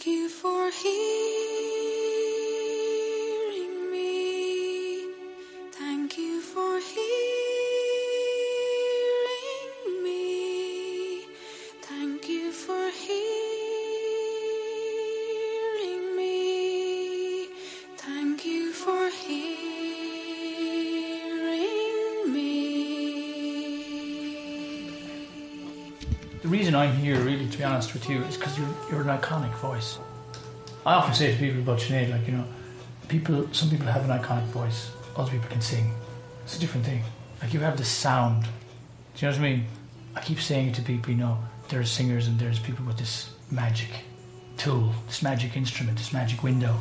Thank you for hearing me. Thank you for hearing me. Thank you for hearing me. Thank you for hearing me. The reason I'm here, really, to be honest with you, is because you're an iconic voice. I often say to people about Sinead, like, you know, some people have an iconic voice, other people can sing. It's a different thing. Like, you have this sound. Do you know what I mean? I keep saying to people, you know, there's singers and there's people with this magic tool, this magic instrument, this magic window.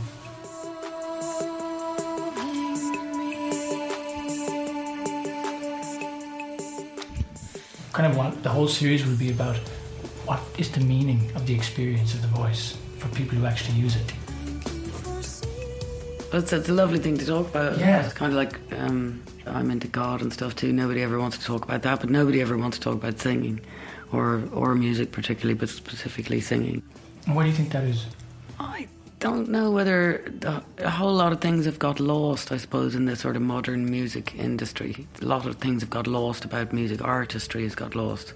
Kind of what the whole series would be about. What is the meaning of the experience of the voice for people who actually use it? Well, it's a lovely thing to talk about. Yeah. It's kind of like, I'm into God and stuff too. Nobody ever wants to talk about that, but nobody ever wants to talk about singing or music particularly, but specifically singing. And why do you think that is? I don't know whether a whole lot of things have got lost, I suppose, in the sort of modern music industry. A lot of things have got lost about music. Artistry has got lost.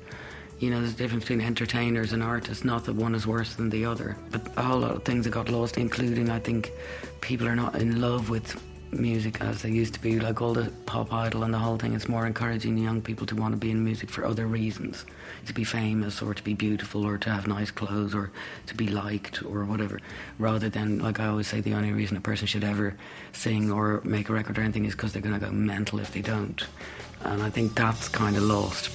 You know, there's a difference between entertainers and artists, not that one is worse than the other. But a whole lot of things have got lost, including, I think, people are not in love with music as they used to be. Like all the Pop Idol and the whole thing, it's more encouraging young people to want to be in music for other reasons. To be famous or to be beautiful or to have nice clothes or to be liked or whatever. Rather than, like I always say, the only reason a person should ever sing or make a record or anything is because they're going to go mental if they don't. And I think that's kind of lost.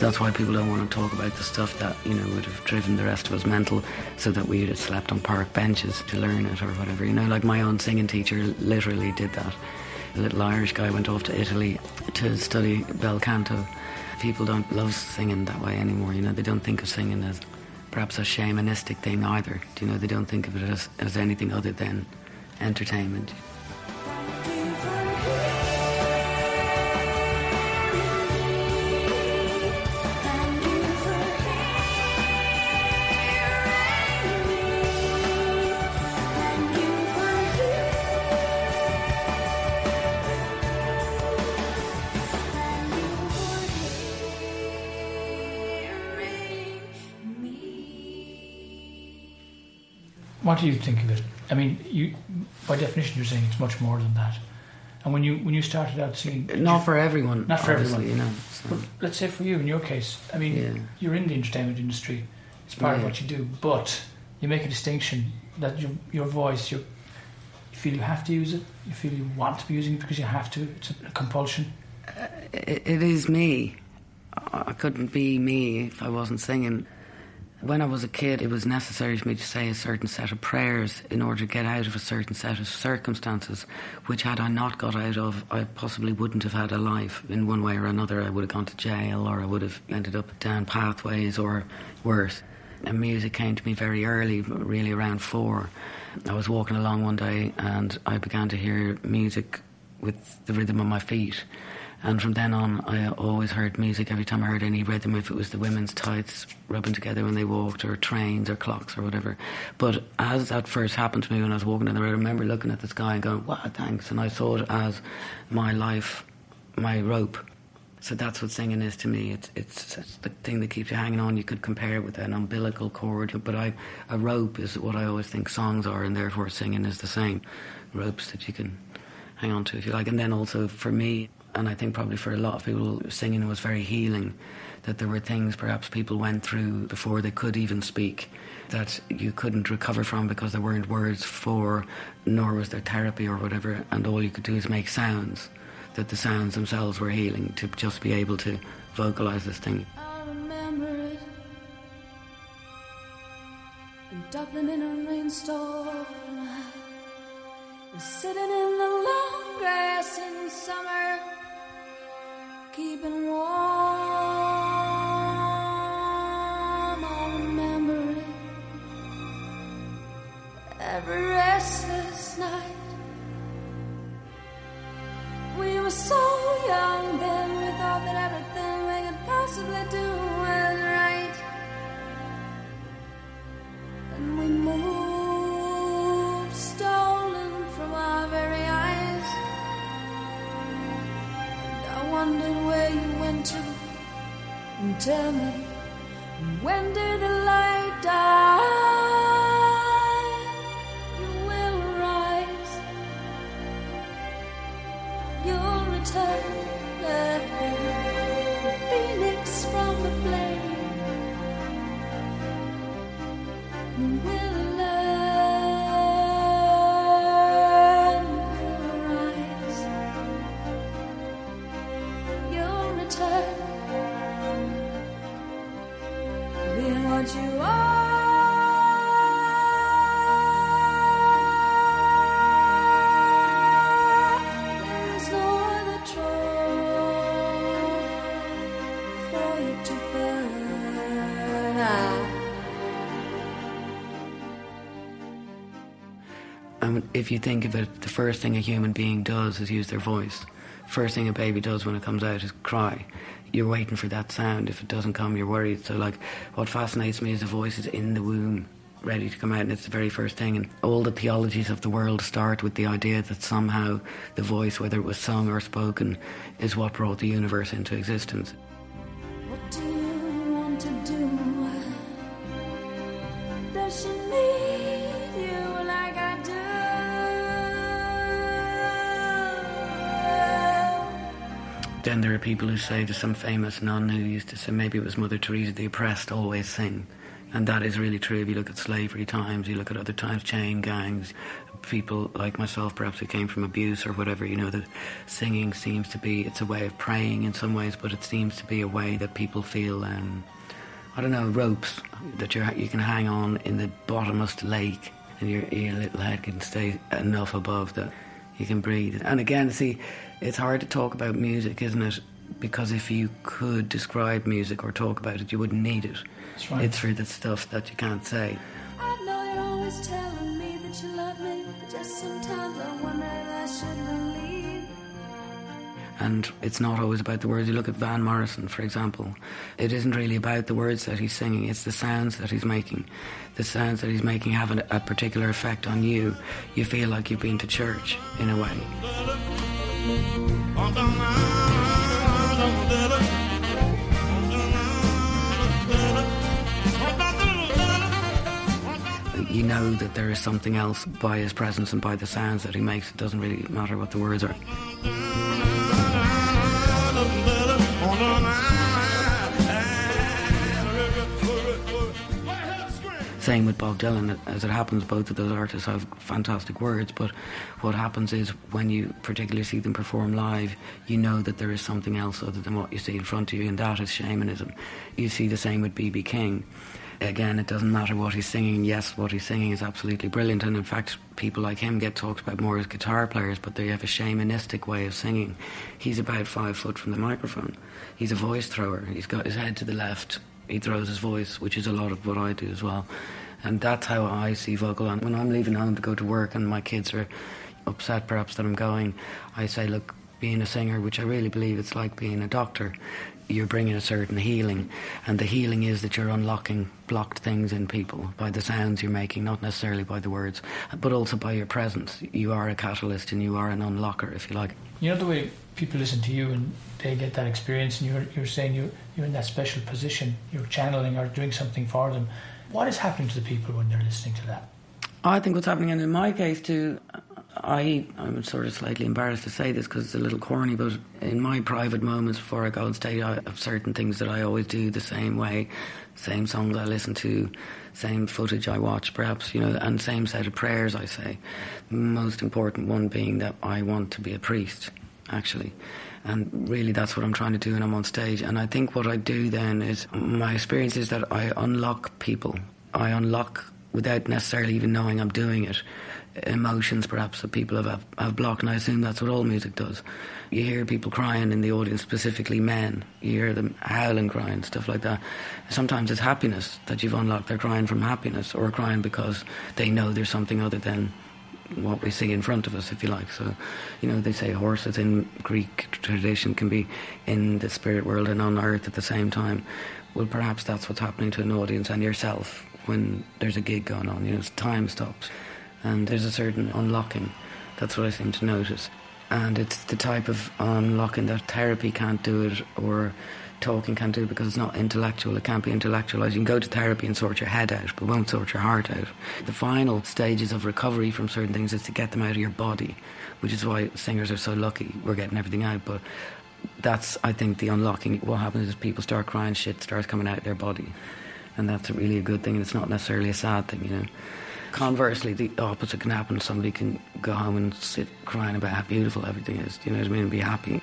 That's why people don't want to talk about the stuff that, you know, would have driven the rest of us mental, so that we would have slept on park benches to learn it or whatever. You know, like my own singing teacher literally did that. The little Irish guy went off to Italy to study bel canto. People don't love singing that way anymore, you know. They don't think of singing as perhaps a shamanistic thing either. You know, they don't think of it as anything other than entertainment. What do you think of it? I mean, you, by definition, you're saying it's much more than that. And when you started out singing, not for everyone, you know. So. But let's say for you, in your case, I mean, You're in the entertainment industry; it's part of what you do. But you make a distinction that your voice, you feel you have to use it, you feel you want to be using it because you have to. It's a compulsion. It is me. I couldn't be me if I wasn't singing. When I was a kid, it was necessary for me to say a certain set of prayers in order to get out of a certain set of circumstances, which had I not got out of, I possibly wouldn't have had a life in one way or another. I would have gone to jail, or I would have ended up down pathways, or worse. And music came to me very early, really around 4. I was walking along one day and I began to hear music with the rhythm of my feet. And from then on, I always heard music every time I heard any rhythm, if it was the women's tights rubbing together when they walked, or trains, or clocks, or whatever. But as that first happened to me when I was walking down the road, I remember looking at the sky and going, wow, thanks. And I saw it as my life, my rope. So that's what singing is to me. It's the thing that keeps you hanging on. You could compare it with an umbilical cord, but a rope is what I always think songs are, and therefore singing is the same. Ropes that you can hang on to, if you like. And then also, for me, and I think probably for a lot of people, singing was very healing, that there were things perhaps people went through before they could even speak that you couldn't recover from because there weren't words for, nor was there therapy or whatever, and all you could do is make sounds, that the sounds themselves were healing, to just be able to vocalise this thing. I remember it in Dublin in a rainstorm, Sitting in the long grass in summer, keeping warm. I remember it every restless night. We were so young then, we thought that everything we could possibly do was right. And we moved, stolen from our very eyes. And I wondered where you went to, and tell me, when did the light die? You will rise, you'll return like a phoenix from the flame. Will learn, will rise. You'll return, being what you are. There is no other troll for you to burn out. If you think of it, the first thing a human being does is use their voice. First thing a baby does when it comes out is cry. You're waiting for that sound. If it doesn't come, you're worried. So, like, what fascinates me is the voice is in the womb, ready to come out, and it's the very first thing. And all the theologies of the world start with the idea that somehow the voice, whether it was sung or spoken, is what brought the universe into existence. What do you want to do? Does she need you like I do? Then there are people who say, there's some famous nun who used to say, maybe it was Mother Teresa, the oppressed always sing. And that is really true. If you look at slavery times, you look at other times, chain gangs, people like myself perhaps who came from abuse or whatever, you know, that singing seems to be, it's a way of praying in some ways, but it seems to be a way that people feel, I don't know, ropes that you can hang on in the bottomless lake and your little head can stay enough above that you can breathe. And again, see, it's hard to talk about music, isn't it? Because if you could describe music or talk about it, you wouldn't need it. That's right. It's for the stuff that you can't say. I know you're always telling me that you love me, but just sometimes I wonder if I should believe. And it's not always about the words. You look at Van Morrison, for example. It isn't really about the words that he's singing, it's the sounds that he's making. The sounds that he's making have a particular effect on you. You feel like you've been to church, in a way. You know that there is something else by his presence and by the sounds that he makes. It doesn't really matter what the words are. Same with Bob Dylan. As it happens, both of those artists have fantastic words, but what happens is when you particularly see them perform live, you know that there is something else other than what you see in front of you, and that is shamanism. You see the same with B.B. King. Again, it doesn't matter what he's singing. Yes, what he's singing is absolutely brilliant, and in fact people like him get talked about more as guitar players, but they have a shamanistic way of singing. He's about 5 foot from the microphone. He's a voice thrower. He's got his head to the left. He throws his voice, which is a lot of what I do as well. And that's how I see vocal. And when I'm leaving home to go to work and my kids are upset perhaps that I'm going, I say, look, being a singer, which I really believe it's like being a doctor, you're bringing a certain healing, and the healing is that you're unlocking blocked things in people by the sounds you're making, not necessarily by the words, but also by your presence. You are a catalyst and you are an unlocker, if you like. You know the way people listen to you and they get that experience, and you're saying you're in that special position, you're channeling or doing something for them. What is happening to the people when they're listening to that? I think what's happening, and in my case too, I'm sort of slightly embarrassed to say this because it's a little corny, but in my private moments before I go on stage, I have certain things that I always do the same way, same songs I listen to, same footage I watch perhaps, you know, and same set of prayers I say. The most important one being that I want to be a priest, actually. And really that's what I'm trying to do when I'm on stage. And I think what I do then is, my experience is that I unlock people. I unlock without necessarily even knowing I'm doing it. emotions perhaps that people have blocked, and I assume that's what all music does. You hear people crying in the audience, specifically men. You hear them howling, crying, stuff like that. Sometimes it's happiness that you've unlocked. They're crying from happiness, or crying because they know there's something other than what we see in front of us, if you like. So, you know, they say horses in Greek tradition can be in the spirit world and on earth at the same time. Well, perhaps that's what's happening to an audience and yourself when there's a gig going on. You know, time stops and there's a certain unlocking. That's what I seem to notice. And it's the type of unlocking that therapy can't do it, or talking can't do it, because it's not intellectual. It can't be intellectualized. You can go to therapy and sort your head out, but won't sort your heart out. The final stages of recovery from certain things is to get them out of your body, which is why singers are so lucky. We're getting everything out, but that's, I think, the unlocking. What happens is people start crying, shit starts coming out of their body. And that's really a good thing, and it's not necessarily a sad thing, you know. Conversely, the opposite can happen. Somebody can go home and sit crying about how beautiful everything is, you know what I mean, and be happy.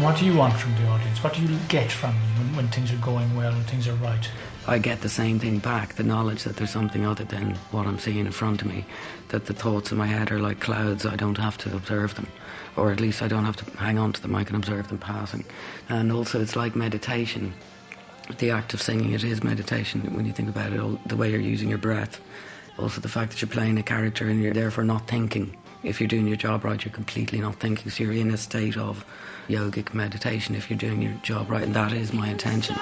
What do you want from the audience? What do you get from them when things are going well, when things are right? I get the same thing back, the knowledge that there's something other than what I'm seeing in front of me, that the thoughts in my head are like clouds, I don't have to observe them, or at least I don't have to hang on to them, I can observe them passing. And also it's like meditation, the act of singing, it is meditation when you think about it, all, the way you're using your breath, also the fact that you're playing a character and you're therefore not thinking. If you're doing your job right, you're completely not thinking, so you're in a state of yogic meditation if you're doing your job right, and that is my intention.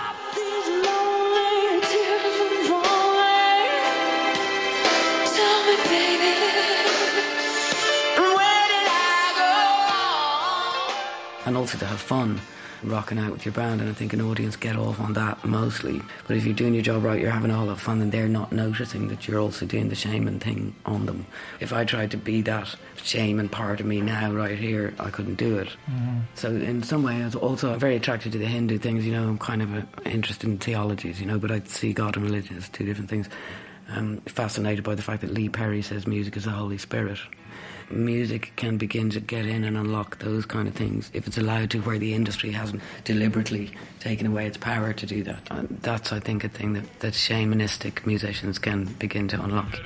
And also to have fun rocking out with your band, and I think an audience get off on that mostly. But if you're doing your job right, you're having all that fun, and they're not noticing that you're also doing the shaman thing on them. If I tried to be that shaman part of me now, right here, I couldn't do it. Mm-hmm. So in some way, I was also very attracted to the Hindu things, you know, I'm kind of interested in theologies, you know, but I see God and religion as two different things. I'm fascinated by the fact that Lee Perry says music is the Holy Spirit. Music can begin to get in and unlock those kind of things if it's allowed to, where the industry hasn't deliberately taken away its power to do that. And that's, I think, a thing that shamanistic musicians can begin to unlock.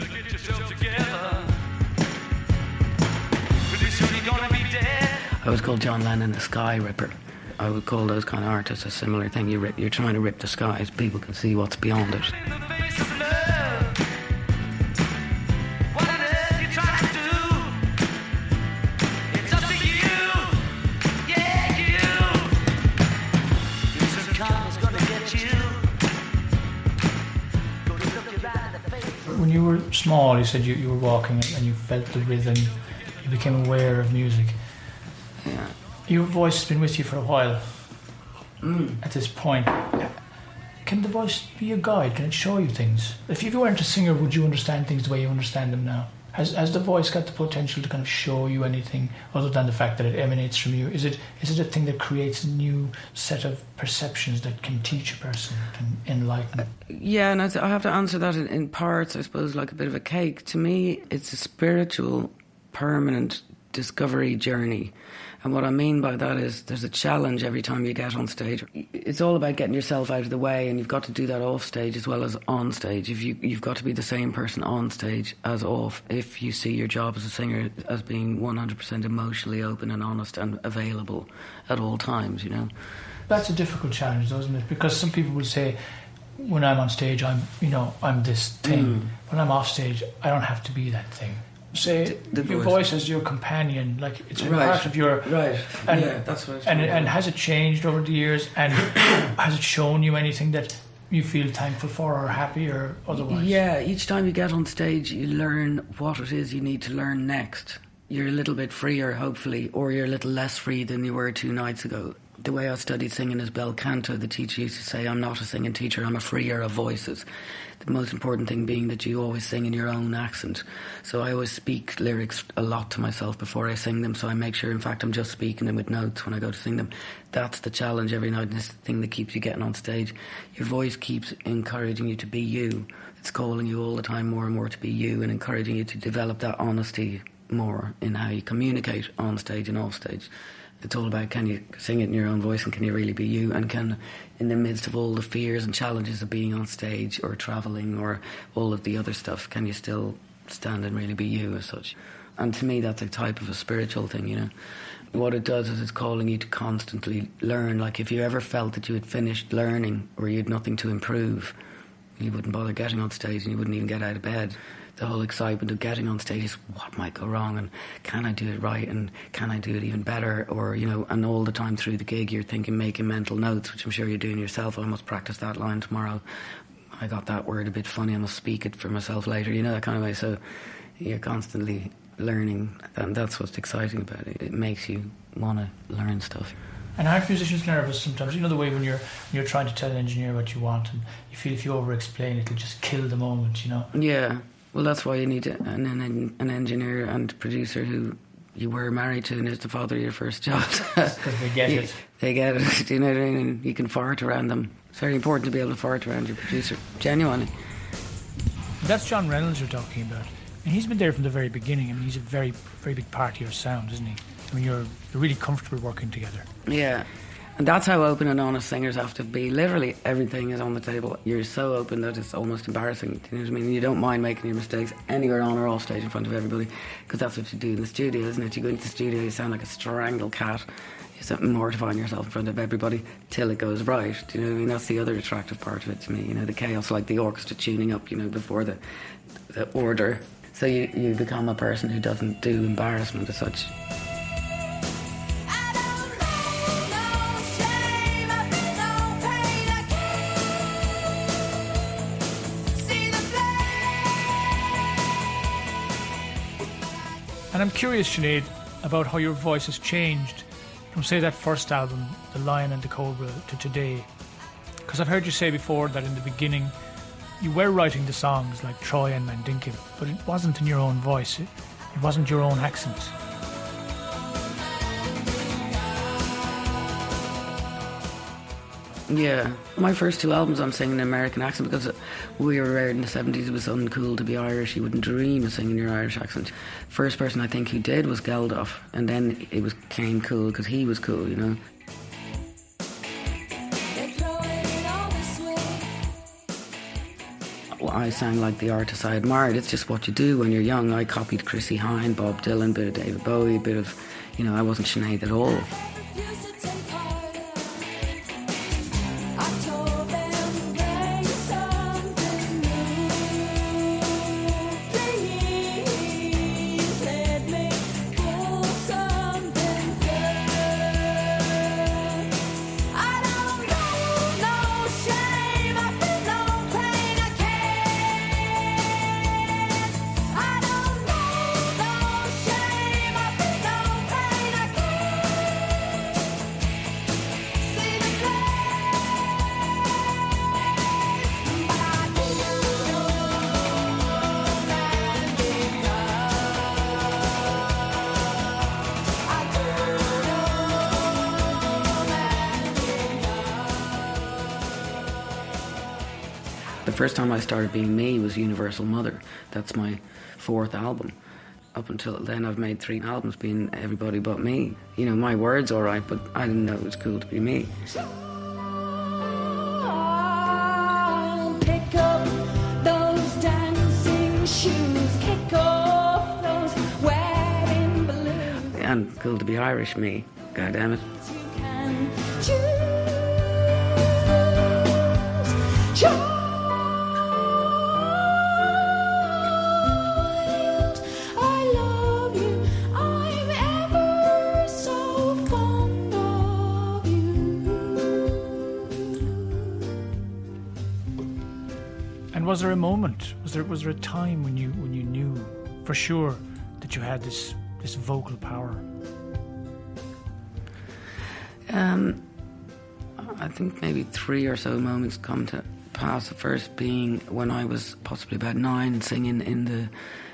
I was called John Lennon a sky ripper. I would call those kind of artists a similar thing. You're trying to rip the skies, people can see what's beyond it. Small, you said you were walking and you felt the rhythm, you became aware of music. Yeah. Your voice has been with you for a while at this point. Can the voice be a guide? Can it show you things? If you weren't a singer, would you understand things the way you understand them now? Has the voice got the potential to kind of show you anything other than the fact that it emanates from you? Is it a thing that creates a new set of perceptions that can teach a person, can enlighten? Yeah, and I have to answer that in parts, I suppose, like a bit of a cake. To me, it's a spiritual, permanent discovery journey. And what I mean by that is there's a challenge every time you get on stage. It's all about getting yourself out of the way, and you've got to do that off stage as well as on stage. If you've got to be the same person on stage as off, if you see your job as a singer as being 100% emotionally open and honest and available at all times, you know. That's a difficult challenge, though, isn't it? Because some people will say, when I'm on stage, I'm this thing. Mm. When I'm off stage, I don't have to be that thing. Say the your voice is your companion, like it's a part of your and, yeah, that's what it's and has it changed over the years, and has it shown you anything that you feel thankful for or happy or otherwise? Yeah, each time you get on stage you learn what it is you need to learn next. You're a little bit freer, hopefully, or you're a little less free than you were 2 nights ago. The way I studied singing is bel canto. The teacher used to say, I'm not a singing teacher, I'm a freer of voices. The most important thing being that you always sing in your own accent. So I always speak lyrics a lot to myself before I sing them, so I make sure, in fact, I'm just speaking them with notes when I go to sing them. That's the challenge every night, and it's the thing that keeps you getting on stage. Your voice keeps encouraging you to be you. It's calling you all the time more and more to be you, and encouraging you to develop that honesty more in how you communicate on stage and off stage. It's all about, can you sing it in your own voice, and can you really be you, and can, in the midst of all the fears and challenges of being on stage or travelling or all of the other stuff, can you still stand and really be you as such? And to me, that's a type of a spiritual thing, you know. What it does is it's calling you to constantly learn. Like, if you ever felt that you had finished learning or you had nothing to improve, you wouldn't bother getting on stage and you wouldn't even get out of bed. The whole excitement of getting on stage is what might go wrong, and can I do it right, and can I do it even better, or, you know, and all the time through the gig you're thinking, making mental notes, which I'm sure you're doing yourself. I must practice that line tomorrow. I got that word a bit funny, I must speak it for myself later, you know, that kind of way. So you're constantly learning, and that's what's exciting about it. It makes you want to learn stuff. And aren't musicians nervous sometimes? You know, the way when you're trying to tell an engineer what you want, and you feel if you over-explain it'll just kill the moment, you know? Yeah. Well, that's why you need an engineer and producer who you were married to and is the father of your first job. Because they get it, do you know what I mean? And you can fart around them. It's very important to be able to fart around your producer, genuinely. That's John Reynolds you're talking about. And he's been there from the very beginning. I mean, he's a very, very big part of your sound, isn't he? I mean, you're really comfortable working together. Yeah. And that's how open and honest singers have to be. Literally everything is on the table. You're so open that it's almost embarrassing. You know what I mean? You don't mind making your mistakes anywhere on or off stage in front of everybody, because that's what you do in the studio, isn't it? You go into the studio, you sound like a strangled cat. You're mortifying yourself in front of everybody till it goes right. Do you know what I mean? That's the other attractive part of it to me. You know, the chaos, like the orchestra tuning up, you know, before the order. So you become a person who doesn't do embarrassment as such. And I'm curious, Sinead, about how your voice has changed from, say, that first album, The Lion and the Cobra, to today. Because I've heard you say before that in the beginning you were writing the songs like Troy and Mandinkin, but it wasn't in your own voice, it wasn't your own accent. Yeah. My first 2 albums I'm singing in an American accent, because we were rare in the 70s. It was uncool to be Irish. You wouldn't dream of singing your Irish accent. First person I think who did was Geldof, and then it became cool because he was cool, you know. I sang like the artists I admired. It's just what you do when you're young. I copied Chrissy Hynde, Bob Dylan, bit of David Bowie, bit of, you know, I wasn't Sinead at all. The first time I started being me was Universal Mother. That's my 4th album. Up until then, I've made 3 albums being everybody but me. You know, my words all right, but I didn't know it was cool to be me. So I'll pick up those dancing shoes, kick off those wedding balloons. And cool to be Irish, me. God damn it. You can choose. Choose. Was there a moment? Was there a time when you knew for sure that you had this vocal power? I think maybe 3 or so moments come to pass. The first being when I was possibly about 9, singing in the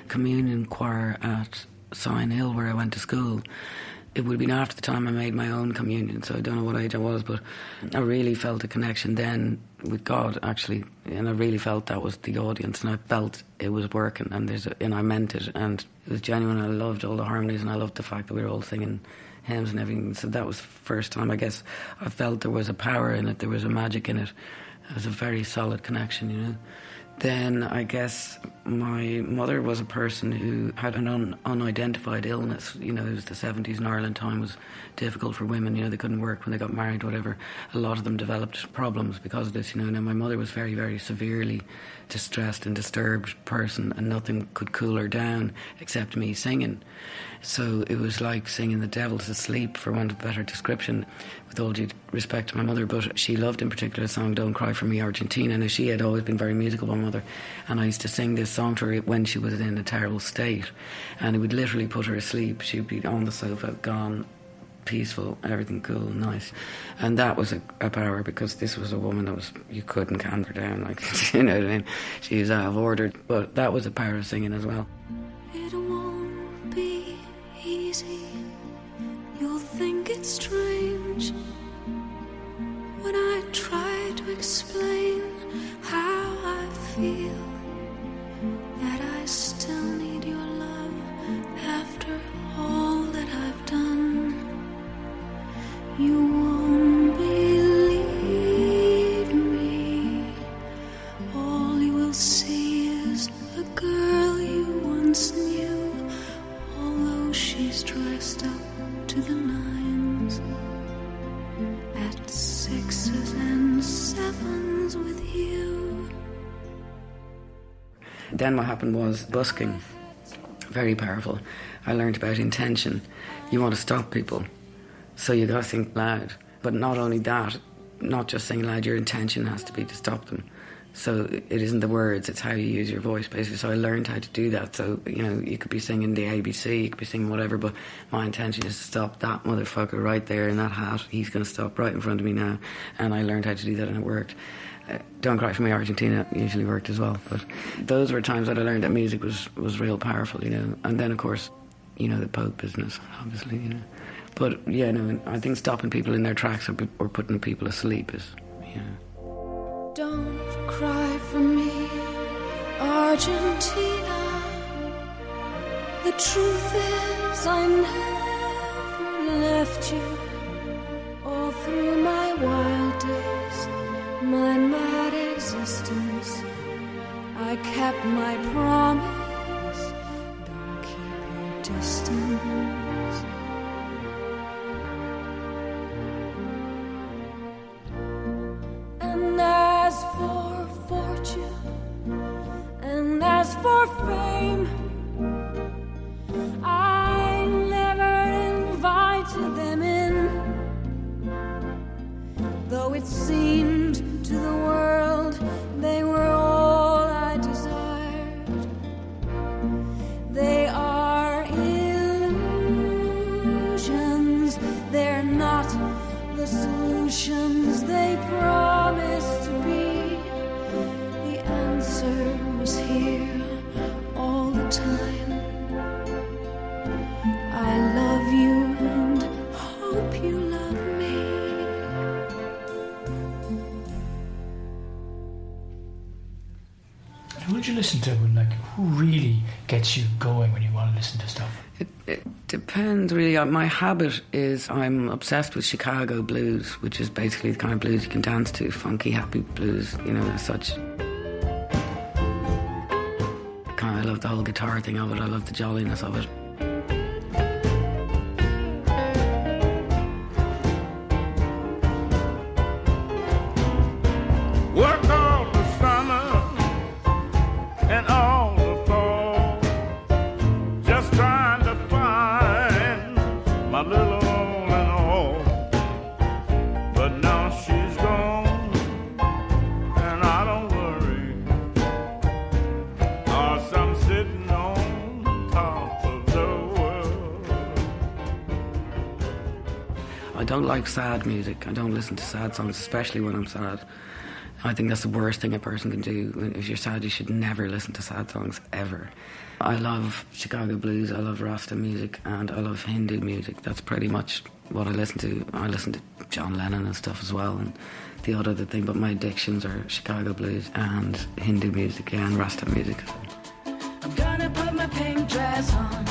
communion choir at Sign Hill, where I went to school. It would have been after the time I made my own communion, so I don't know what age I was, but I really felt a connection then with God, actually, and I really felt that was the audience, and I felt it was working, and I meant it, and it was genuine. I loved all the harmonies, and I loved the fact that we were all singing hymns and everything, so that was the first time, I guess, I felt there was a power in it, there was a magic in it. It was a very solid connection, you know. Then I guess my mother was a person who had an unidentified illness. You know, it was the 70s in Ireland. Time was difficult for women. You know, they couldn't work when they got married, whatever. A lot of them developed problems because of this, you know. Now, my mother was very, very severely distressed and disturbed person, and nothing could cool her down except me singing. So it was like singing the devil to sleep, for want of a better description, with all due respect to my mother. But she loved in particular the song Don't Cry for Me Argentina. Now, she had always been very musical, my mother, and I used to sing this song to her when she was in a terrible state, and it would literally put her asleep. She'd be on the sofa, gone, peaceful, everything cool, nice. And that was a power, because this was a woman that was, you couldn't calm her down, like, you know what I mean? She was out of order, but that was a power of singing as well. It won't be easy, you'll think it's strange when I try to explain how I feel, that I still need your love after all that I've done. You won't believe me, all you will see is a girl you once knew, although she's dressed up to the nines, at 6s and 7s with you. Then what happened was busking, very powerful. I learned about intention. You want to stop people, so you got to sing loud. But not only that, not just sing loud, your intention has to be to stop them. So it isn't the words, it's how you use your voice, basically. So I learned how to do that. So, you know, you could be singing the ABC, you could be singing whatever, but my intention is to stop that motherfucker right there in that hat. He's going to stop right in front of me now. And I learned how to do that, and it worked. Don't Cry for Me Argentina usually worked as well. But those were times that I learned that music was real powerful, you know. And then, of course, you know, the Pope business, obviously, you know. But, yeah, no, I think stopping people in their tracks or putting people asleep is, you know. Don't cry for me, Argentina. The truth is I never left you, all through my wild days, my mad existence. I kept my promise. Don't keep your distance. And as for fortune, and as for fame, I never invited them in, though it seemed to the world they were all I desired. They are illusions, they're not the solutions they promised to be. The answer was here all the time. I love you and hope you love me. listen to and like who really gets you going when you want to listen to stuff? It depends really. My habit is I'm obsessed with Chicago blues, which is basically the kind of blues you can dance to, funky, happy blues, you know, as such. I love the whole guitar thing of it. I love the jolliness of it. I don't like sad music. I don't listen to sad songs, especially when I'm sad. I think that's the worst thing a person can do. If you're sad, you should never listen to sad songs, ever. I love Chicago blues, I love Rasta music, and I love Hindu music. That's pretty much what I listen to. I listen to John Lennon and stuff as well, and the other thing, but my addictions are Chicago blues and Hindu music, yeah, and Rasta music. I'm gonna put my pink dress on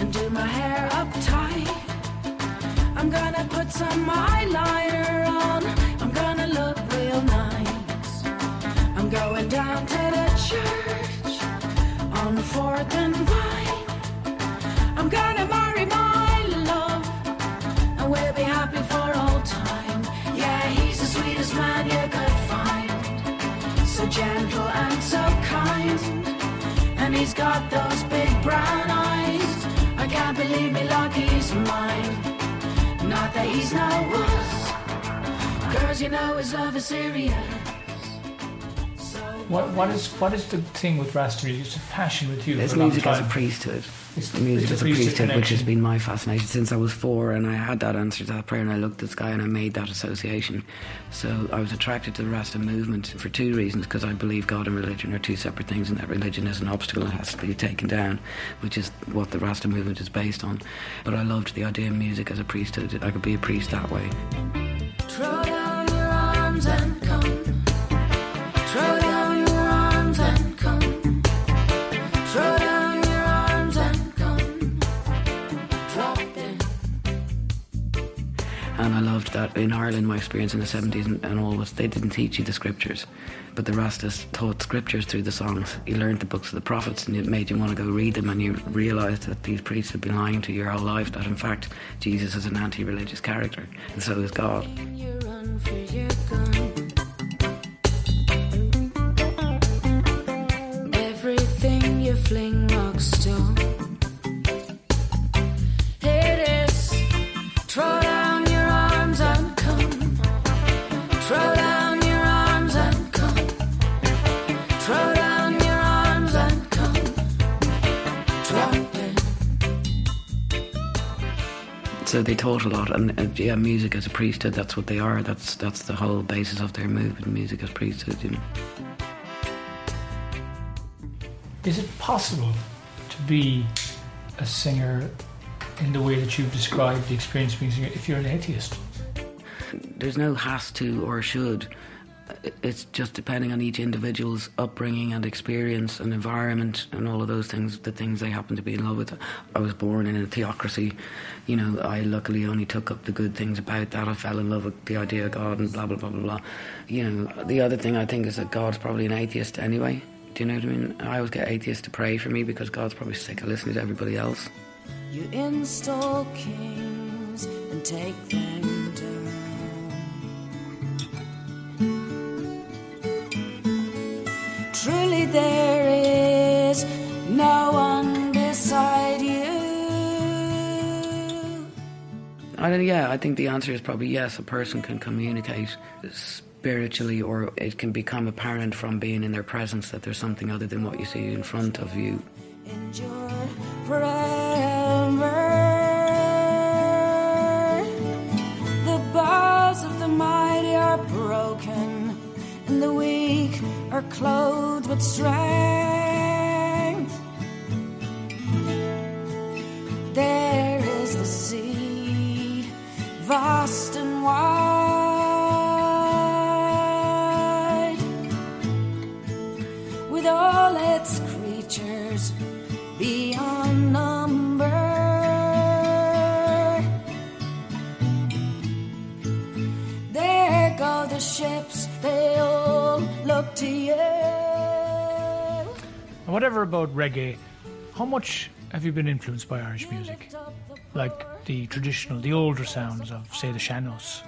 and do my hair up tight. I'm gonna put some eyeliner on. I'm gonna look real nice. I'm going down to the church on 4th and Vine. I'm gonna marry my love, and we'll be happy for all time. Yeah, he's the sweetest man you could find, so gentle and so kind, and he's got those big brown eyes. I can't believe me lucky's mine. Not that he's no wuss, girls, you know his love is serious. So what is the thing with Rasta music? It's a passion with you. It's music as a priesthood. It's music as a priesthood, which has been my fascination since I was 4, and I had that answer to that prayer, and I looked at the sky and I made that association. So I was attracted to the Rasta movement for 2 reasons, because I believe God and religion are 2 separate things, and that religion is an obstacle that has to be taken down, which is what the Rasta movement is based on. But I loved the idea of music as a priesthood. I could be a priest that way. Throw down your arms and come. Throw down your arms and come. Throw down. And I loved that in Ireland, my experience in the 70s and all was they didn't teach you the scriptures, but the Rastas taught scriptures through the songs. You learned the books of the prophets, and it made you want to go read them, and you realised that these priests had been lying to you your whole life, that in fact Jesus is an anti-religious character, and so is God. Everything you fling rocks to. So they taught a lot, and yeah, music as a priesthood, that's what they are. That's the whole basis of their movement, music as priesthood, you know. Is it possible to be a singer in the way that you've described the experience of being a singer if you're an atheist? There's no has to or should. It's just depending on each individual's upbringing and experience and environment and all of those things, the things they happen to be in love with. I was born in a theocracy. You know, I luckily only took up the good things about that. I fell in love with the idea of God and blah, blah, blah, blah, blah. You know, the other thing I think is that God's probably an atheist anyway. Do you know what I mean? I always get atheists to pray for me because God's probably sick of listening to everybody else. You install kings and take them. Truly there is no one beside you. I think the answer is probably yes, a person can communicate spiritually, or it can become apparent from being in their presence that there's something other than what you see in front of you. Endure forever. The bows of the mighty are broken, and the weak are clothed with strength. There is the sea, vast and wide, with ever about reggae, how much have you been influenced by Irish music? Like the traditional, the older sounds of, say, the Shannos?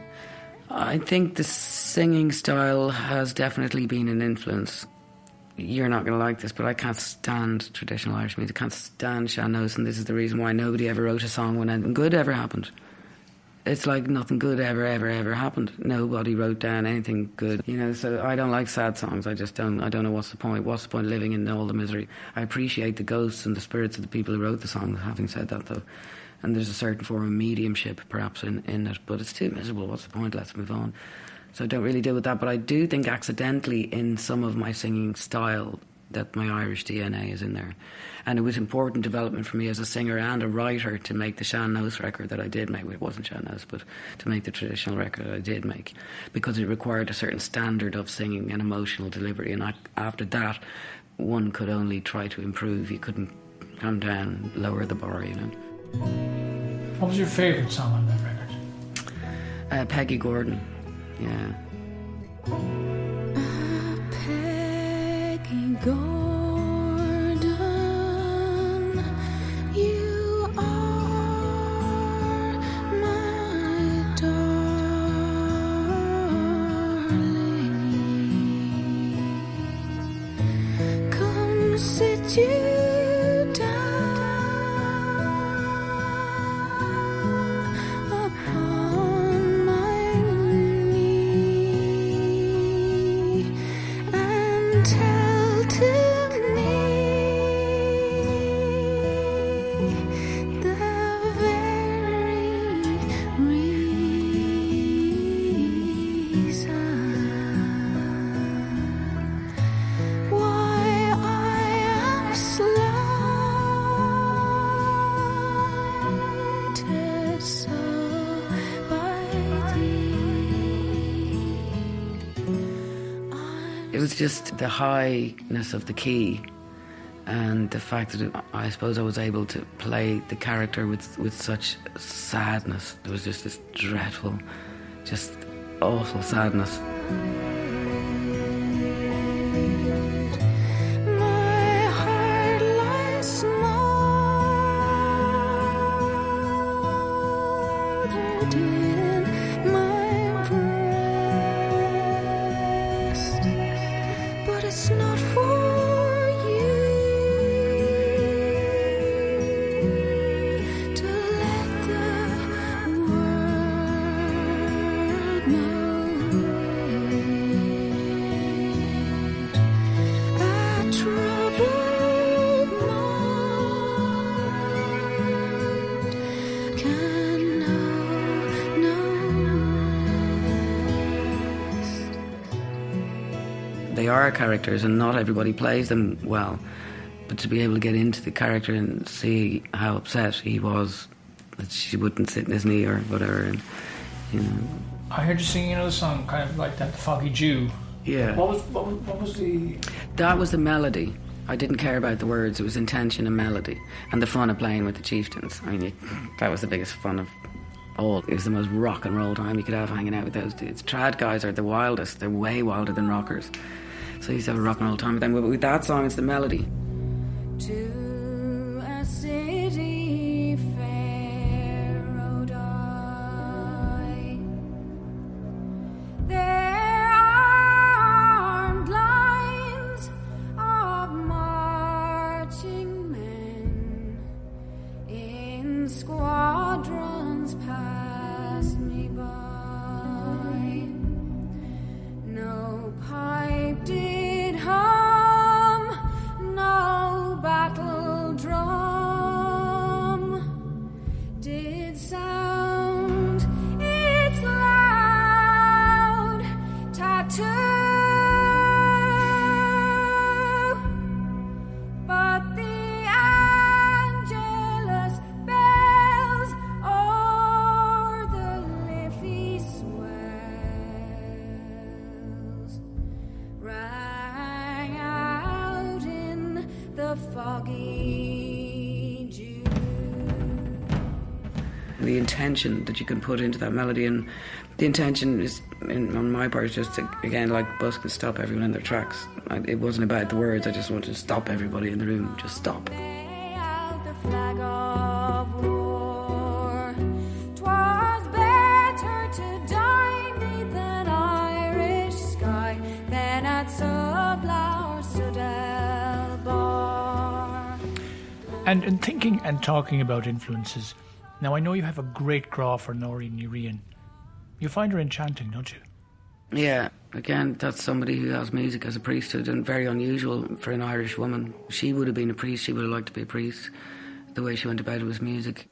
I think the singing style has definitely been an influence. You're not going to like this, but I can't stand traditional Irish music. I can't stand Shannos, and this is the reason why nobody ever wrote a song when anything good ever happened. It's like nothing good ever happened. Nobody wrote down anything good, you know. So I don't like sad songs. I just don't. I don't know what's the point. What's the point of living in all the misery? I appreciate the ghosts and the spirits of the people who wrote the song. Having said that, though, and there's a certain form of mediumship, perhaps, in it. But it's too miserable. What's the point? Let's move on. So I don't really deal with that. But I do think accidentally in some of my singing style that my Irish DNA is in there. And it was important development for me as a singer and a writer to make the Shannos record that I did make. It wasn't Shannos, but to make the traditional record that I did make, because it required a certain standard of singing and emotional delivery. And after that, one could only try to improve. You couldn't come down, lower the bar, you know. What was your favourite song on that record? Peggy Gordon, yeah. Gordon, you are my darling. Come sit you down upon my knee and tell. Just the highness of the key and the fact that I suppose I was able to play the character with such sadness. There was just this dreadful, just awful sadness. Characters, and not everybody plays them well, but to be able to get into the character and see how upset he was that she wouldn't sit in his knee or whatever, and you know. I heard you singing another song kind of like that, The Foggy Dew. Yeah. What was the... That was the melody. I didn't care about the words. It was intention and melody and the fun of playing with the Chieftains. I mean, that was the biggest fun of all. It was the most rock and roll time you could have hanging out with those dudes. Trad guys are the wildest. They're way wilder than rockers. So you used to have a rock and roll time with them. But with that song, it's the melody. To a city fair rode I. There armed lines of marching men in squadrons passed me by. No pipe did hum, no battle drum did sound its loud tattoo, but the Angelus bells o'er the Liffey the intention that you can put into that melody. And the intention is, on my part, just to, again, like Busk, to stop everyone in their tracks. It wasn't about the words, I just wanted to stop everybody in the room, just stop. And thinking and talking about influences, now I know you have a great draw for Noirín Ní Riain. You find her enchanting, don't you? Yeah, again, that's somebody who has music as a priesthood, and very unusual for an Irish woman. She would have been a priest, she would have liked to be a priest. The way she went about it was music.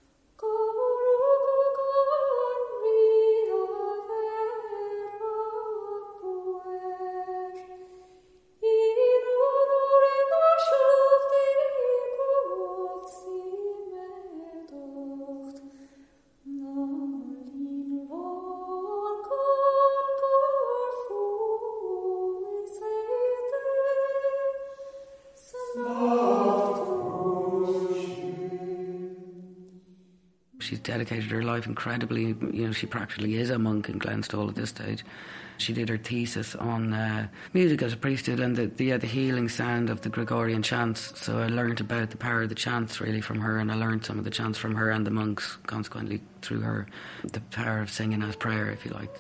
Dedicated her life incredibly. You know, she practically is a monk in Glenstall at this stage. She did her thesis on music as a priesthood and the healing sound of the Gregorian chants. So I learned about the power of the chants really from her, and I learned some of the chants from her and the monks, consequently through her, the power of singing as prayer, if you like.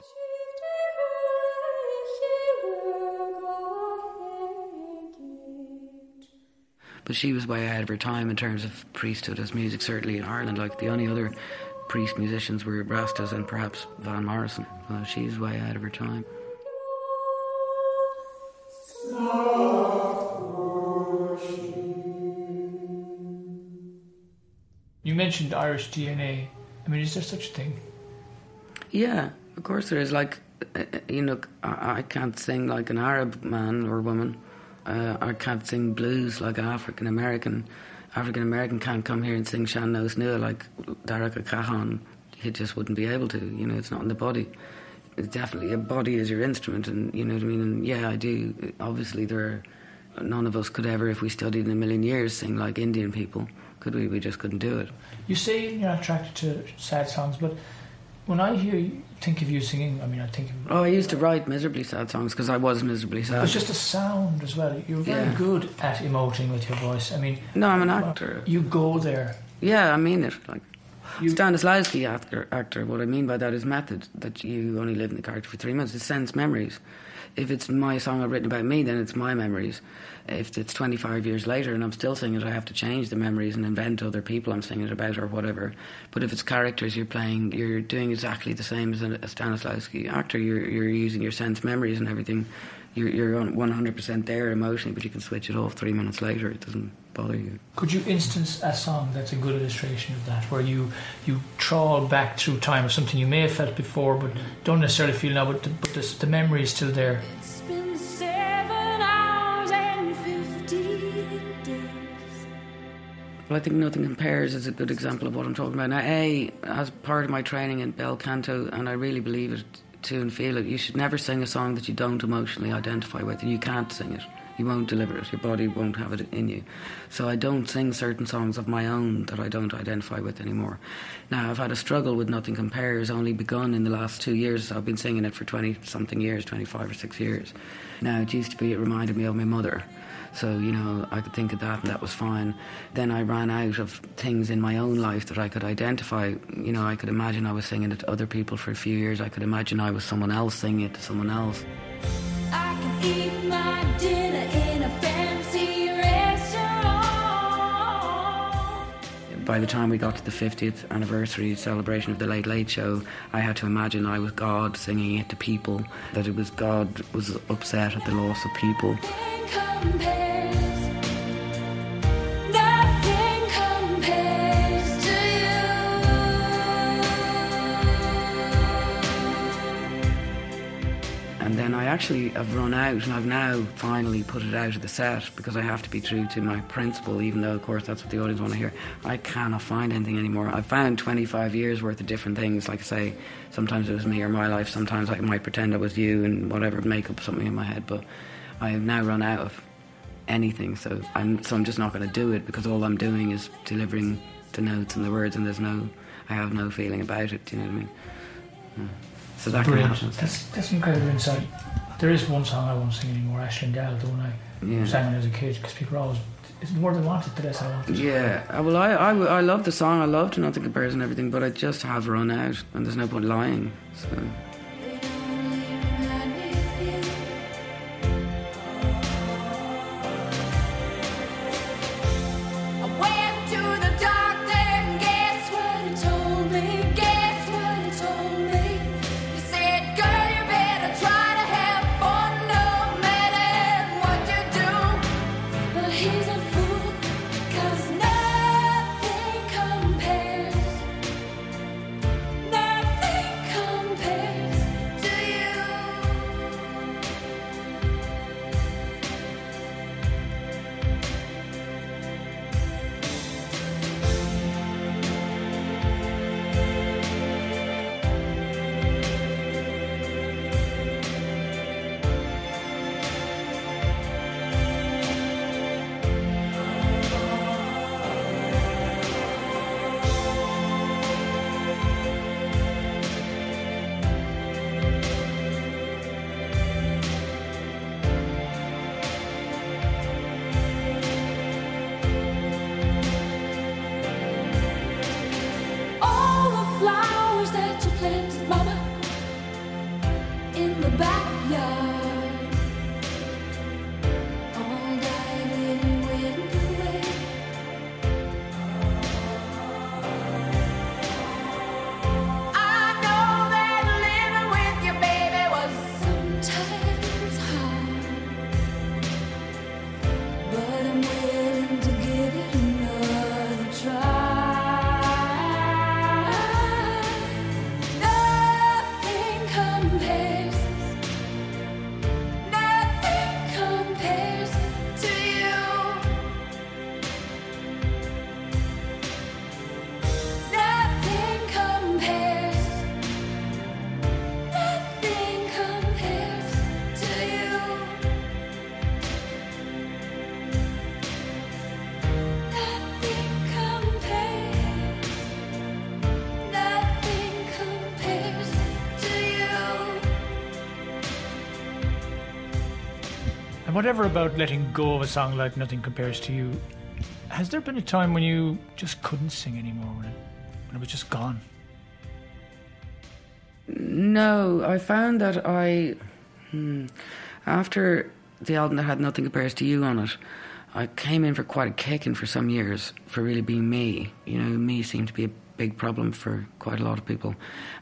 But she was way ahead of her time in terms of priesthood as music, certainly in Ireland. Like, the only other priest musicians were Rastas and perhaps Van Morrison. Well, she's way ahead of her time. You mentioned Irish DNA. I mean, is there such a thing? Yeah, of course there is. Like, you know, I can't sing like an Arab man or woman. I can't sing blues like an African-American. African-American can't come here and sing Shan Knows Nua like Darragh Cahan. He just wouldn't be able to, you know, it's not in the body. It's definitely, a body is your instrument, and you know what I mean? And yeah, I do. Obviously, none of us could ever, if we studied in a million years, sing like Indian people, could we? We just couldn't do it. You say you're not attracted to sad songs, but when I think of you singing, I mean, I think of... Oh, I used to write miserably sad songs because I was miserably sad. It was just a sound as well. You're very good at emoting with your voice. I mean... No, I'm an actor. You go there. Yeah, I mean it. Like, Stanislavski, actor, what I mean by that is method, that you only live in the character for 3 months. It sends memories. If it's my song I've written about me, then it's my memories. If it's 25 years later and I'm still singing it, I have to change the memories and invent other people I'm singing it about or whatever. But if it's characters you're playing, you're doing exactly the same as a Stanislavski actor. You're using your sense memories and everything. You're 100% there emotionally, but you can switch it off 3 minutes later. It doesn't bother you. Could you instance a song that's a good illustration of that, where you trawl back through time of something you may have felt before but don't necessarily feel now, but the memory is still there? It's been 7 hours and 50 days. Well, I think Nothing Compares is a good example of what I'm talking about. Now, as part of my training in bel canto, and I really believe it, to and feel it, you should never sing a song that you don't emotionally identify with. You can't sing it, you won't deliver it, your body won't have it in you. So I don't sing certain songs of my own that I don't identify with anymore. Now, I've had a struggle with Nothing Compares, only begun in the last 2 years. I've been singing it for 25 or 6 years now. It used to be, it reminded me of my mother. So, you know, I could think of that, and that was fine. Then I ran out of things in my own life that I could identify. You know, I could imagine I was singing it to other people for a few years. I could imagine I was someone else singing it to someone else. I can eat my dinner in a fancy restaurant. By the time we got to the 50th anniversary celebration of the Late Late Show, I had to imagine I was God singing it to people, that it was God was upset at the loss of people. Nothing compares to you. And then I actually have run out, and I've now finally put it out of the set because I have to be true to my principle, even though, of course, that's what the audience want to hear. I cannot find anything anymore. I've found 25 years worth of different things. Like I say, sometimes it was me or my life, sometimes I might pretend I was you and whatever, make up something in my head, but I have now run out of anything, so I'm just not going to do it, because all I'm doing is delivering the notes and the words, and I have no feeling about it. Do you know what I mean? Yeah. So that can happen. That's incredible insight. There is one song I won't sing anymore, Ashley and Gal, the one I sang when I was a kid, because people always, it's more than wanted today, so I wanted. Yeah, well, I love the song, I loved Nothing Compares and everything, but I just have run out, and there's no point lying, so... Whatever about letting go of a song like Nothing Compares to You, has there been a time when you just couldn't sing anymore, when it was just gone? No, I found that after the album that had Nothing Compares to You on it, I came in for quite a kicking for some years for really being me. You know, me seemed to be a big problem for quite a lot of people.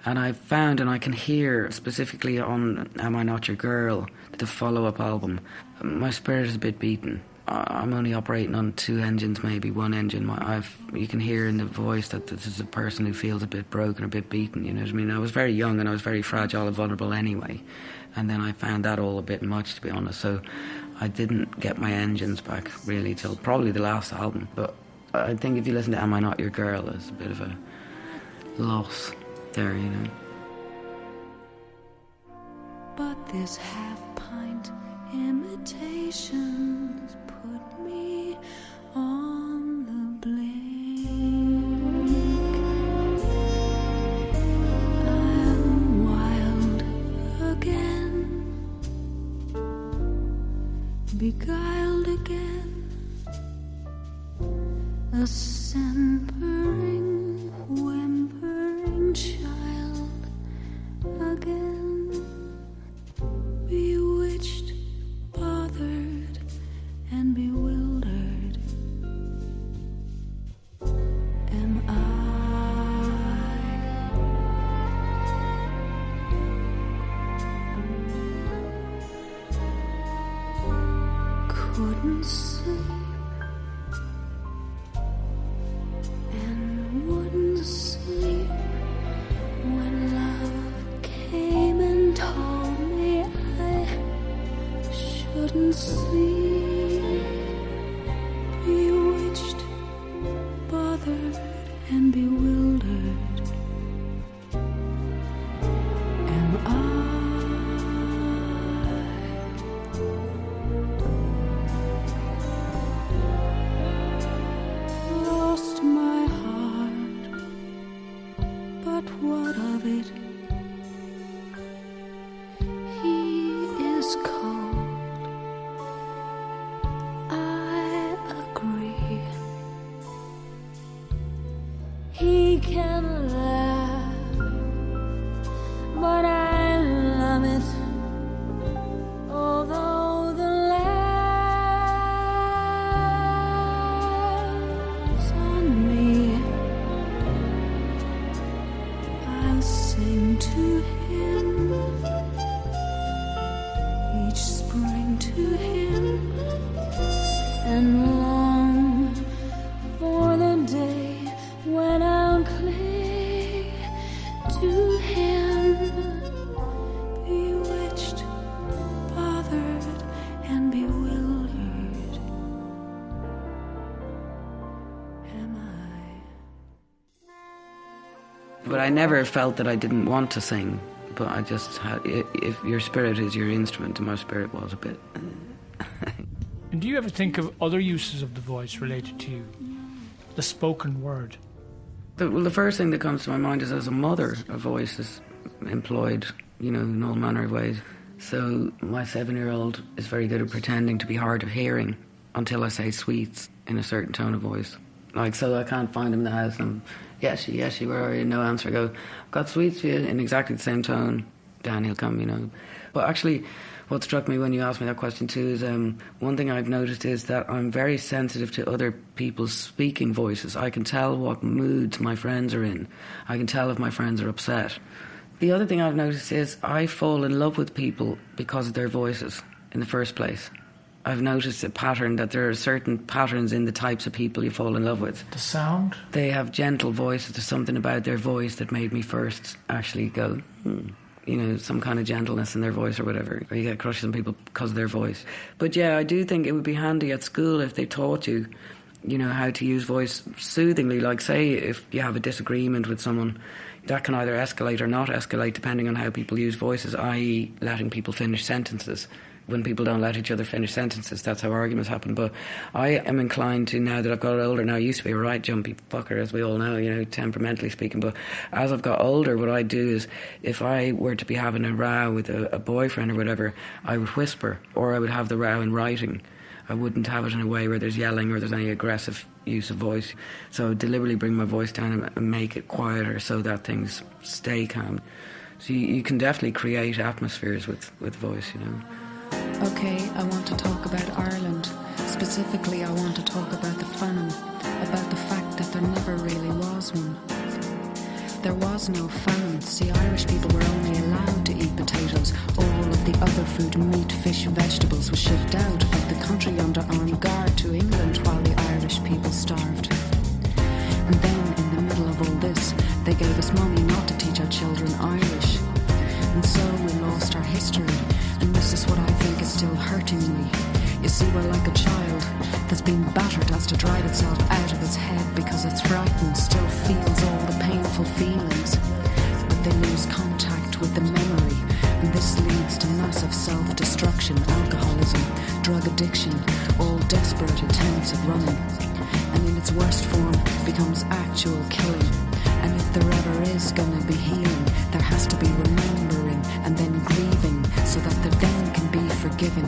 And I found, and I can hear specifically on Am I Not Your Girl, the follow-up album, my spirit is a bit beaten. I'm only operating on two engines, maybe one engine. You can hear in the voice that this is a person who feels a bit broken, a bit beaten, you know what I mean? I was very young and I was very fragile and vulnerable anyway. And then I found that all a bit much, to be honest. So I didn't get my engines back, really, till probably the last album. But I think if you listen to Am I Not Your Girl, there's a bit of a loss there, you know. But this half-pint imitations put me on the blink. I'm wild again, beguiled again, a simpering, whimpering child again, bewitched, bothered, and bewildered. Am I? Couldn't see. Lost my heart. he can laugh, but I love it, although the laughs on me, I sing to him, each spring to him, and but I never felt that I didn't want to sing, but I just had, if your spirit is your instrument, and my spirit was a bit. And do you ever think of other uses of the voice related to you? The spoken word? Well, the first thing that comes to my mind is as a mother, a voice is employed, you know, in all manner of ways. So my 7-year-old is very good at pretending to be hard of hearing until I say sweets in a certain tone of voice. Like, so I can't find him in the house and, yes, she, where are you? No answer. I go, I've got sweets for you, in exactly the same tone. Dan, he'll come, you know. But actually, what struck me when you asked me that question too is one thing I've noticed is that I'm very sensitive to other people's speaking voices. I can tell what moods my friends are in. I can tell if my friends are upset. The other thing I've noticed is I fall in love with people because of their voices in the first place. I've noticed a pattern that there are certain patterns in the types of people you fall in love with. The sound? They have gentle voices. There's something about their voice that made me first actually go, You know, some kind of gentleness in their voice or whatever. Or you get crushes on people because of their voice. But yeah, I do think it would be handy at school if they taught you, you know, how to use voice soothingly. Like, say, if you have a disagreement with someone, that can either escalate or not escalate depending on how people use voices, i.e. letting people finish sentences. When people don't let each other finish sentences, that's how arguments happen. But I am inclined to, now that I've got older, now I used to be a right jumpy fucker, as we all know, you know, temperamentally speaking, but as I've got older, what I do is, if I were to be having a row with a boyfriend or whatever, I would whisper, or I would have the row in writing. I wouldn't have it in a way where there's yelling or there's any aggressive use of voice. So I would deliberately bring my voice down and make it quieter so that things stay calm. So you can definitely create atmospheres with voice, you know. Okay, I want to talk about Ireland. Specifically, I want to talk about the famine, about the fact that there never really was one. There was no famine. See, Irish people were only allowed to eat potatoes. All of the other food, meat, fish, vegetables, was shipped out of the country under armed guard to England while the Irish people starved. And then, in the middle of all this, they gave us money not to teach our children Irish. And so we lost our history. And this is what I think is still hurting me. You see, we're like a child that's been battered, has to drive itself out of its head because it's frightened, still feels all the painful feelings, but they lose contact with the memory, and this leads to massive self-destruction, alcoholism, drug addiction, all desperate attempts at running, and in its worst form becomes actual killing. And if there ever is gonna be healing, there has to be remembering and then grieving, so that there then can be forgiven.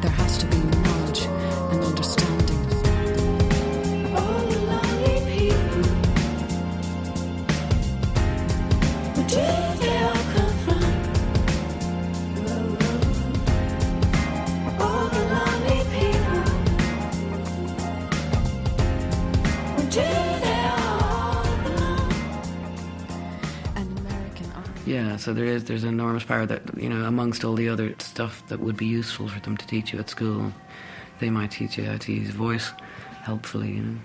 There has to be knowledge and understanding. All the lonely people, where do they all come from? All the lonely people, where do they all belong? An American army. Yeah, so there's an enormous power that, you know, amongst all the other stuff that would be useful for them to teach you at school, they might teach you how to use voice helpfully, you know.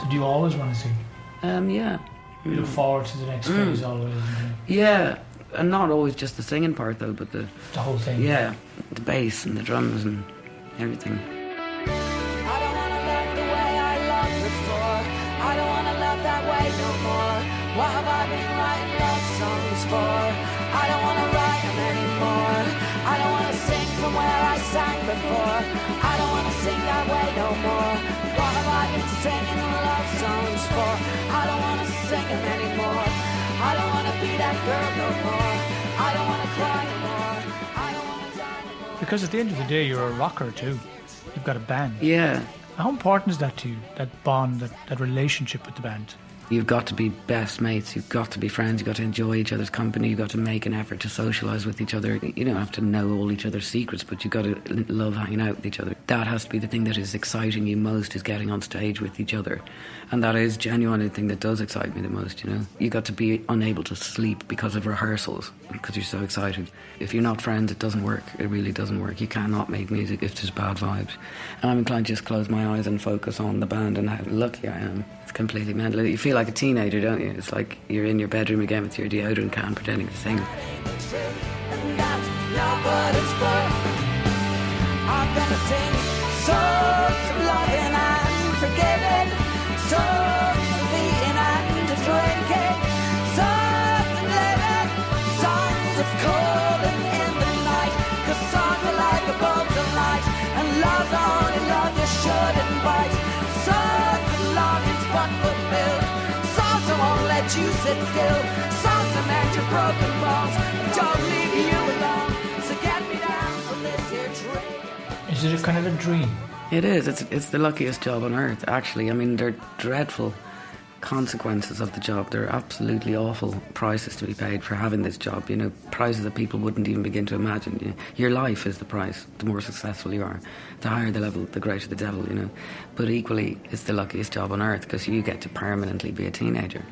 Did you always want to sing? Yeah. You look forward to the next phase always. Yeah, and not always just the singing part though, but the whole thing. Yeah, the bass and the drums and everything. I don't want to love the way I loved before. I don't want to love that way no more. What have I been writing love songs for? I don't want to write them anymore. I don't want to sing from where I sang before. I don't want to sing that way no more. What have I been singing love songs for? I don't want to sing them anymore. I don't want to be that girl no more. I don't want to cry no more. I don't want to die no more. Because at the end of the day, you're a rocker too. You've got a band. Yeah. How important is that to you, that bond, that relationship with the band? You've got to be best mates, you've got to be friends, you've got to enjoy each other's company, you've got to make an effort to socialise with each other. You don't have to know all each other's secrets, but you've got to love hanging out with each other. That has to be the thing that is exciting you most, is getting on stage with each other. And that is genuinely the thing that does excite me the most, you know. You've got to be unable to sleep because of rehearsals, because you're so excited. If you're not friends, it doesn't work. It really doesn't work. You cannot make music if there's bad vibes. And I'm inclined to just close my eyes and focus on the band and how lucky I am. It's completely mental. You feel like a teenager, don't you? It's like you're in your bedroom again with your deodorant can pretending to sing. I'm gonna sing songs of loving and forgiving, songs of being and drinking, songs of living, songs of calling in the night, cause songs are like a bolt of light, and love's only love you shouldn't bite. Songs of longings but fulfilled, songs that won't let you sit still, songs that mend your broken bones, don't leave you alone, so get me down from this here tree. Is it kind of a dream? It is. It's the luckiest job on earth, actually. I mean, there are dreadful consequences of the job. There are absolutely awful prices to be paid for having this job, you know, prices that people wouldn't even begin to imagine. You know, your life is the price. The more successful you are, the higher the level, the greater the devil, you know. But equally, it's the luckiest job on earth because you get to permanently be a teenager.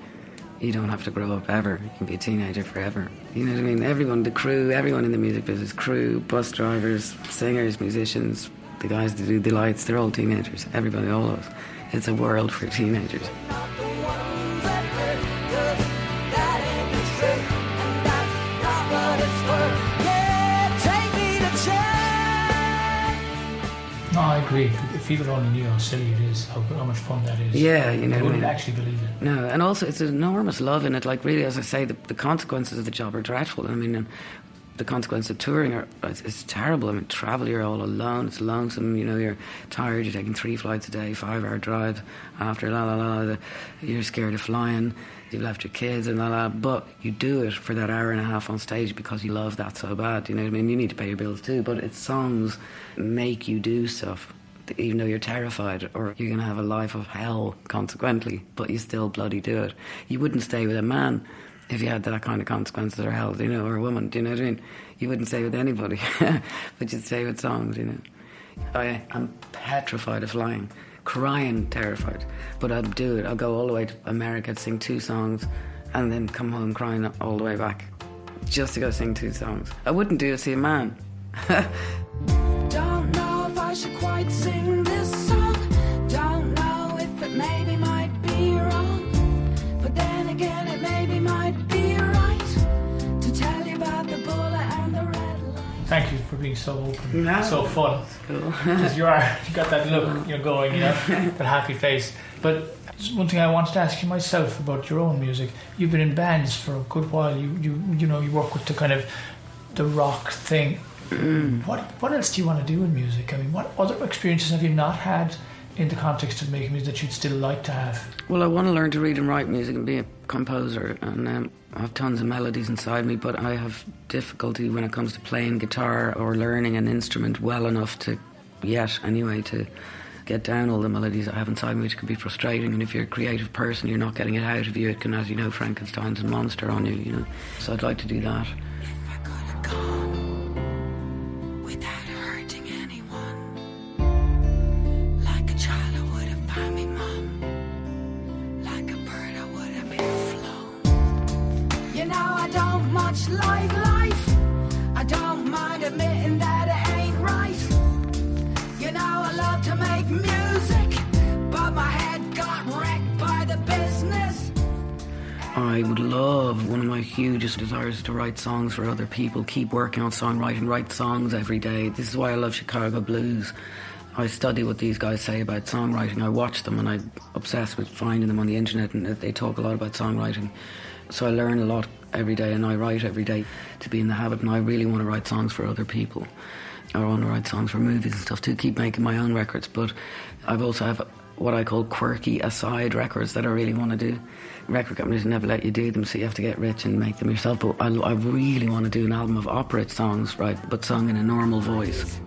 You don't have to grow up ever. You can be a teenager forever. You know what I mean? Everyone, the crew, everyone in the music business, crew, bus drivers, singers, musicians, the guys that do the lights, they're all teenagers. Everybody, all of us. It's a world for teenagers. No, I agree. If people only knew how silly it is, how much fun that is. Yeah, you know. They wouldn't actually believe it. No, and also it's an enormous love in it. Like, really, as I say, the consequences of the job are dreadful. I mean, the consequences of touring is terrible. I mean, travel, you're all alone, it's lonesome, you know, you're tired, you're taking 3 flights a day, 5-hour drive after, you're scared of flying, you've left your kids and but you do it for that hour and a half on stage because you love that so bad, you know what I mean? You need to pay your bills too, but it's songs make you do stuff. Even though you're terrified or you're going to have a life of hell consequently, but you still bloody do it. You wouldn't stay with a man if you had that kind of consequences or hell, you know, or a woman, do you know what I mean? You wouldn't stay with anybody, but you'd stay with songs, you know. I am petrified of flying, crying terrified, but I'd do it. I'll go all the way to America to sing 2 songs and then come home crying all the way back just to go sing 2 songs. I wouldn't do it to see a man. Don't know if I should quite sing this song. Don't know if it maybe might be wrong. But then again, it maybe might be right to tell you about the bullet and the red light. Thank you for being so open, so fun. Cool. Because you are, you got that look, you're going, you know, that happy face. But one thing I wanted to ask you myself about your own music. You've been in bands for a good while. You know, you work with the kind of the rock thing. What else do you want to do in music? I mean, what other experiences have you not had in the context of making music that you'd still like to have? Well, I want to learn to read and write music and be a composer, and I have tons of melodies inside me, but I have difficulty when it comes to playing guitar or learning an instrument well enough to get down all the melodies I have inside me, which can be frustrating. And if you're a creative person, you're not getting it out of you. It can, as you know, Frankenstein's a monster on you, you know. So I'd like to do that. Like life, I don't mind admitting that it ain't right. You know, I love to make music, but my head got wrecked by the business. I would love, one of my hugest desires is to write songs for other people, keep working on songwriting, write songs every day. This is why I love Chicago blues. I study what these guys say about songwriting. I watch them and I'm obsessed with finding them on the internet, and they talk a lot about songwriting. So I learn a lot every day, and I write every day to be in the habit, and I really want to write songs for other people. I want to write songs for movies and stuff too, keep making my own records, but I've also have what I call quirky aside records that I really want to do. Record companies never let you do them, so you have to get rich and make them yourself, but I really want to do an album of opera songs, right, but sung in a normal voice.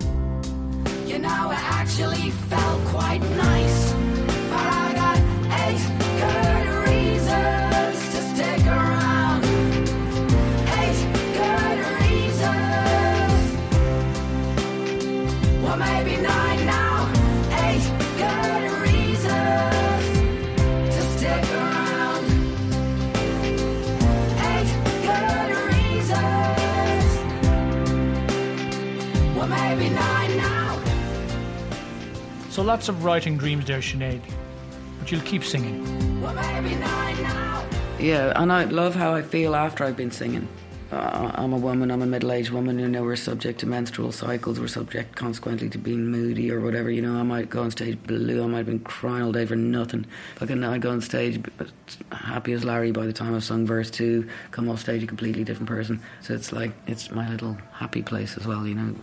You know, it actually felt quite nice, but I got 8 good reasons to stick around. 8 good reasons. Well, maybe 9 now. 8 good reasons to stick around. 8 good reasons. Well, maybe 9 now. So lots of writing dreams there, Sinead, but you'll keep singing. Yeah, and I love how I feel after I've been singing. I'm a woman, I'm a middle-aged woman, you know, we're subject to menstrual cycles, we're subject consequently to being moody or whatever, you know, I might go on stage blue, I might have been crying all day for nothing. Fucking I go on stage happy as Larry by the time I've sung verse 2, come off stage a completely different person. So it's like, it's my little happy place as well, you know.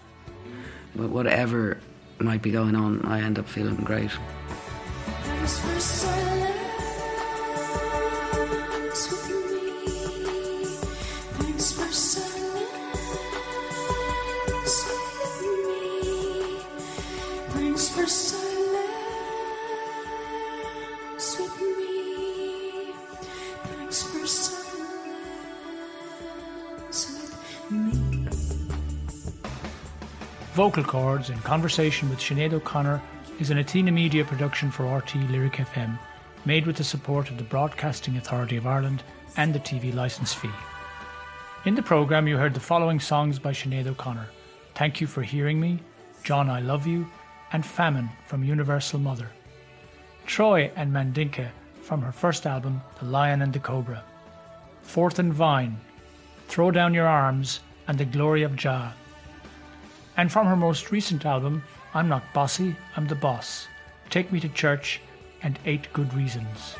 But whatever might be going on, I end up feeling great. Thanks for silence with me. Thanks for silence with me. Thanks for silence with me. Thanks for silence with me. Vocal Chords in Conversation with Sinead O'Connor is an Athena Media production for RTÉ Lyric FM, made with the support of the Broadcasting Authority of Ireland and the TV licence fee. In the programme you heard the following songs by Sinead O'Connor: Thank You for Hearing Me, John I Love You, and Famine from Universal Mother, Troy and Mandinka from her first album The Lion and the Cobra, Forth and Vine, Throw Down Your Arms and The Glory of Jah, and from her most recent album, I'm Not Bossy, I'm the Boss, Take Me to Church, and 8 Good Reasons.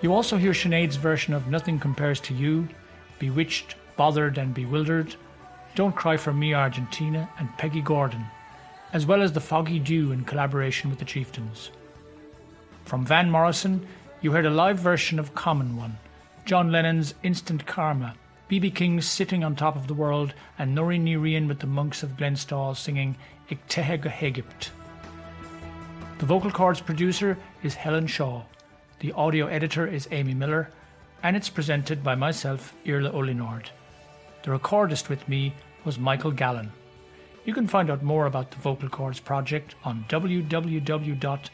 You also hear Sinead's version of Nothing Compares to You, Bewitched, Bothered and Bewildered, Don't Cry for Me Argentina, and Peggy Gordon, as well as The Foggy Dew in collaboration with the Chieftains. From Van Morrison, you heard a live version of Common One, John Lennon's Instant Karma, B.B. King's Sitting on Top of the World, and Noirín Ní Riain with the monks of Glenstall singing RTÉ Lyric. The Vocal Chords producer is Helen Shaw, the audio editor is Amy Miller, and it's presented by myself, Irla Olinord. The recordist with me was Michael Gallen. You can find out more about the Vocal Chords project on www.vocalchords.ie.